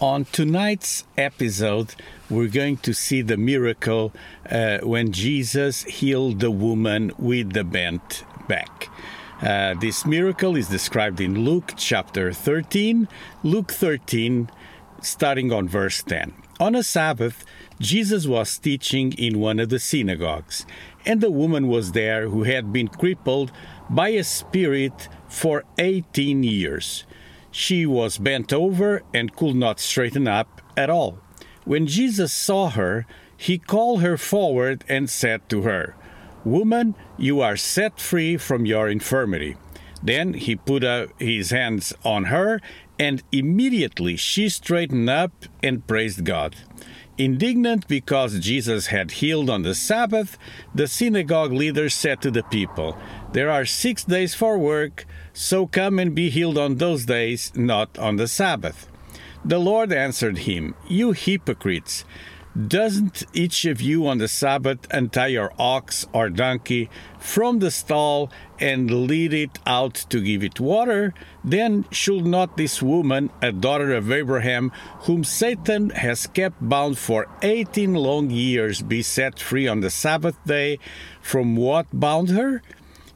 On tonight's episode, we're going to see the miracle when Jesus healed the woman with the bent back. This miracle is described in Luke chapter 13, Luke 13, starting on verse 10. On a Sabbath, Jesus was teaching in one of the synagogues, and a woman was there who had been crippled by a spirit for 18 years. She was bent over and could not straighten up at all. When Jesus saw her, he called her forward and said to her, "Woman, you are set free from your infirmity." Then he put his hands on her, and immediately she straightened up and praised God. Indignant because Jesus had healed on the Sabbath, the synagogue leaders said to the people, "There are 6 days for work, so come and be healed on those days, not on the Sabbath." The Lord answered him, "You hypocrites! Doesn't each of you on the Sabbath untie your ox or donkey from the stall and lead it out to give it water? Then should not this woman, a daughter of Abraham, whom Satan has kept bound for 18 long years, be set free on the Sabbath day from what bound her?"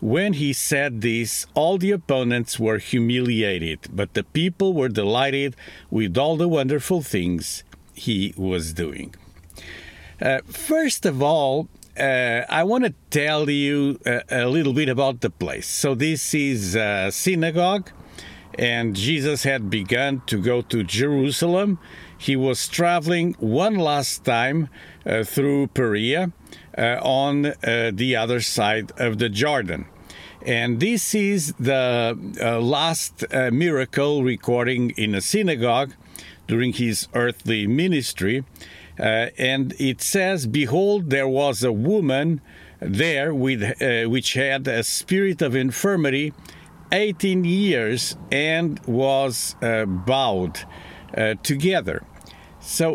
When he said this, all the opponents were humiliated, but the people were delighted with all the wonderful things he was doing. First of all, I want to tell you a little bit about the place. So this is a synagogue, and Jesus had begun to go to Jerusalem. He was traveling one last time through Perea on the other side of the Jordan. And this is the last miracle recording in a synagogue during his earthly ministry. And it says, "Behold, there was a woman there which had a spirit of infirmity 18 years and was bowed together." So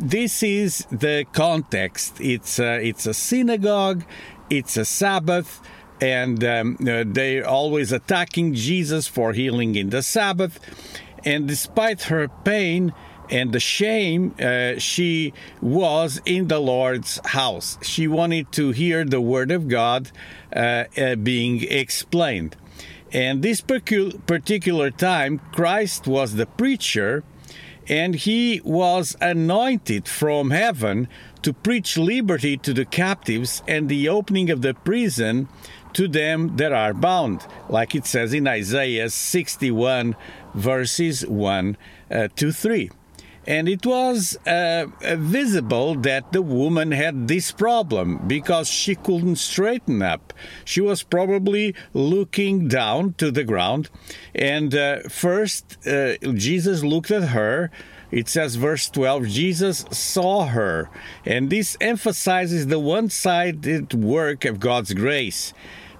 this is the context. It's a synagogue, it's a Sabbath, and they're always attacking Jesus for healing in the Sabbath. And despite her pain and the shame, she was in the Lord's house. She wanted to hear the Word of God being explained. And this particular time, Christ was the preacher, and he was anointed from heaven to preach liberty to the captives and the opening of the prison to them that are bound, like it says in Isaiah 61, verses 1 to 3. And it was visible that the woman had this problem because she couldn't straighten up. She was probably looking down to the ground. And first, Jesus looked at her. It says, verse 12, Jesus saw her. And this emphasizes the one-sided work of God's grace.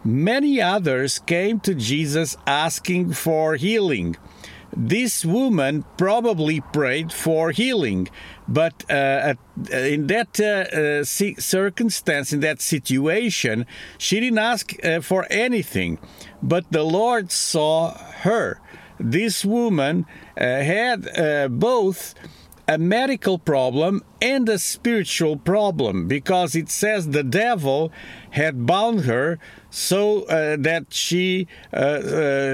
Many others came to Jesus asking for healing. This woman probably prayed for healing, but in that circumstance, in that situation, she didn't ask for anything, but the Lord saw her. This woman had both a medical problem and a spiritual problem, because it says the devil had bound her so that she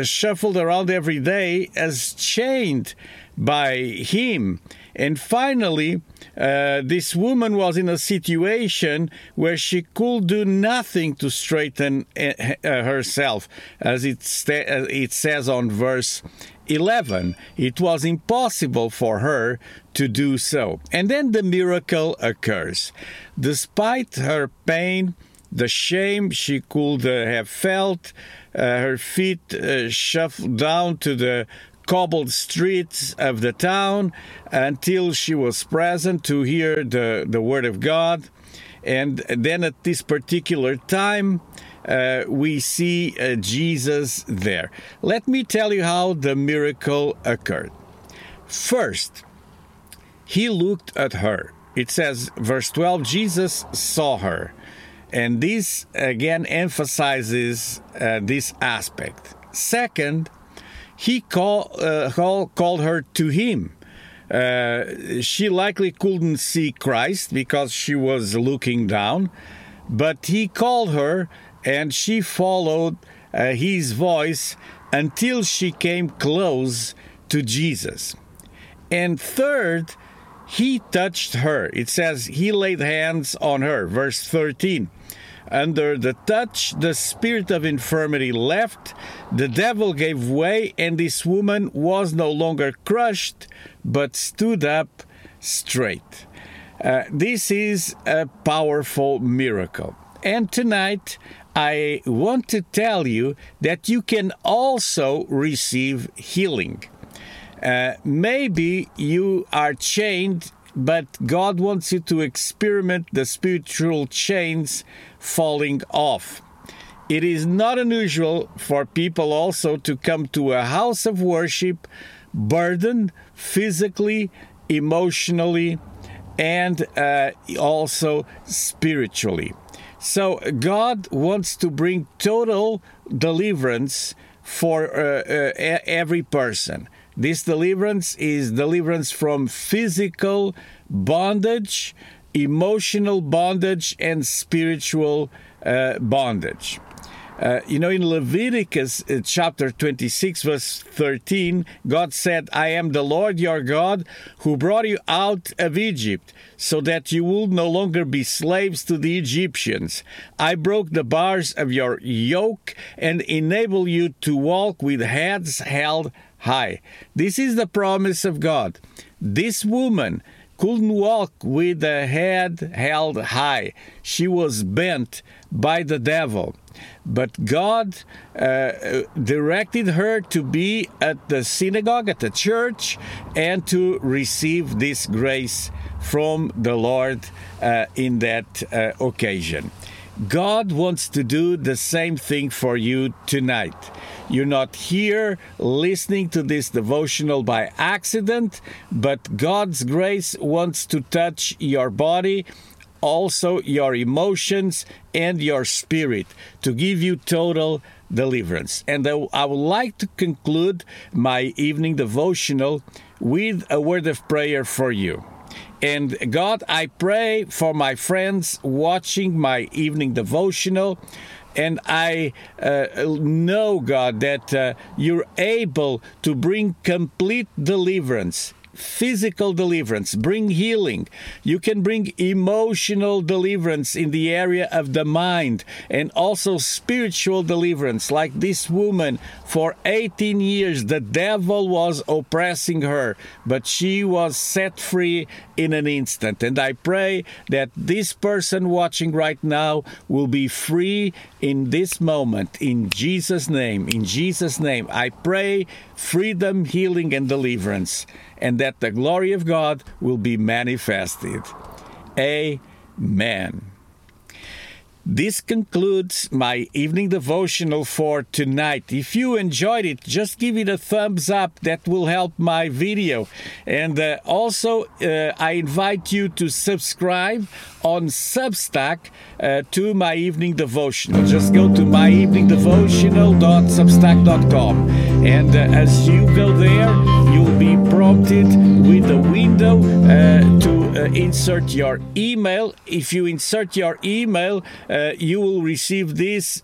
shuffled around every day as chained by him. And finally, this woman was in a situation where she could do nothing to straighten herself, as it says on verse 11. It was impossible for her to do so. And then the miracle occurs. Despite her pain, the shame she could have felt, her feet shuffled down to the cobbled streets of the town until she was present to hear the Word of God. And then at this particular time, we see Jesus there. Let me tell you how the miracle occurred. First, he looked at her. It says, verse 12, Jesus saw her. And this, again, emphasizes this aspect. Second, he called her to him. She likely couldn't see Christ because she was looking down, but he called her and she followed his voice until she came close to Jesus. And third, he touched her. It says he laid hands on her. Verse 13. Under the touch, the spirit of infirmity left, the devil gave way, and this woman was no longer crushed, but stood up straight. This is a powerful miracle. And tonight, I want to tell you that you can also receive healing. Maybe you are chained, but God wants you to experiment the spiritual chains falling off. It is not unusual for people also to come to a house of worship burdened physically, emotionally, and also spiritually. So God wants to bring total deliverance for every person. This deliverance is deliverance from physical bondage, emotional bondage, and spiritual bondage. In Leviticus chapter 26, verse 13, God said, I am the Lord your God who brought you out of Egypt so that you will no longer be slaves to the Egyptians. I broke the bars of your yoke and enabled you to walk with heads held high. This is the promise of God. This woman couldn't walk with the head held high. She was bent by the devil. But God directed her to be at the synagogue, at the church, and to receive this grace from the Lord in that occasion. God wants to do the same thing for you tonight. You're not here listening to this devotional by accident, but God's grace wants to touch your body, also your emotions and your spirit, to give you total deliverance. And I would like to conclude my evening devotional with a word of prayer for you. And God, I pray for my friends watching my evening devotional. And I know, God, that you're able to bring complete deliverance, physical deliverance, bring healing. You can bring emotional deliverance in the area of the mind, and also spiritual deliverance, like this woman. For 18 years, the devil was oppressing her, but she was set free in an instant. And I pray that this person watching right now will be free in this moment. In Jesus' name, I pray freedom, healing, and deliverance, and that the glory of God will be manifested. Amen. This concludes my evening devotional for tonight. If you enjoyed it, just give it a thumbs up. That will help my video. And also, I invite you to subscribe on Substack to my evening devotional. Just go to myeveningdevotional.substack.com. And as you go there, you'll be prompted with a window to insert your email. If you insert your email, you will receive this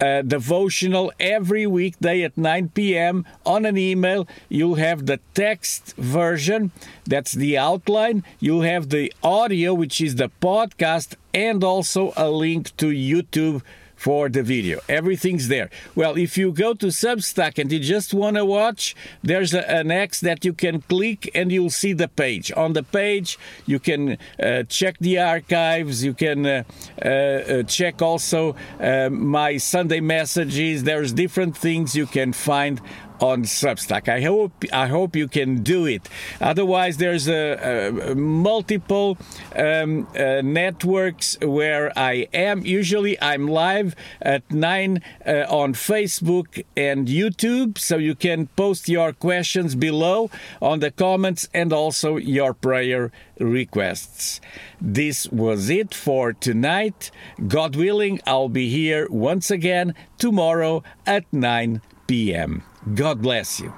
devotional every weekday at 9 p.m. on an email. You'll have the text version, that's the outline. You'll have the audio, which is the podcast, and also a link to YouTube for the video. Everything's there. Well, if you go to Substack and you just want to watch, there's an X that you can click and you'll see the page. On the page, you can check the archives. You can check also my Sunday messages. There's different things you can find on Substack. I hope you can do it. Otherwise, there's a multiple networks where I am. Usually, I'm live at 9 on Facebook and YouTube, so you can post your questions below on the comments and also your prayer requests. This was it for tonight. God willing, I'll be here once again tomorrow at 9 p.m. God bless you.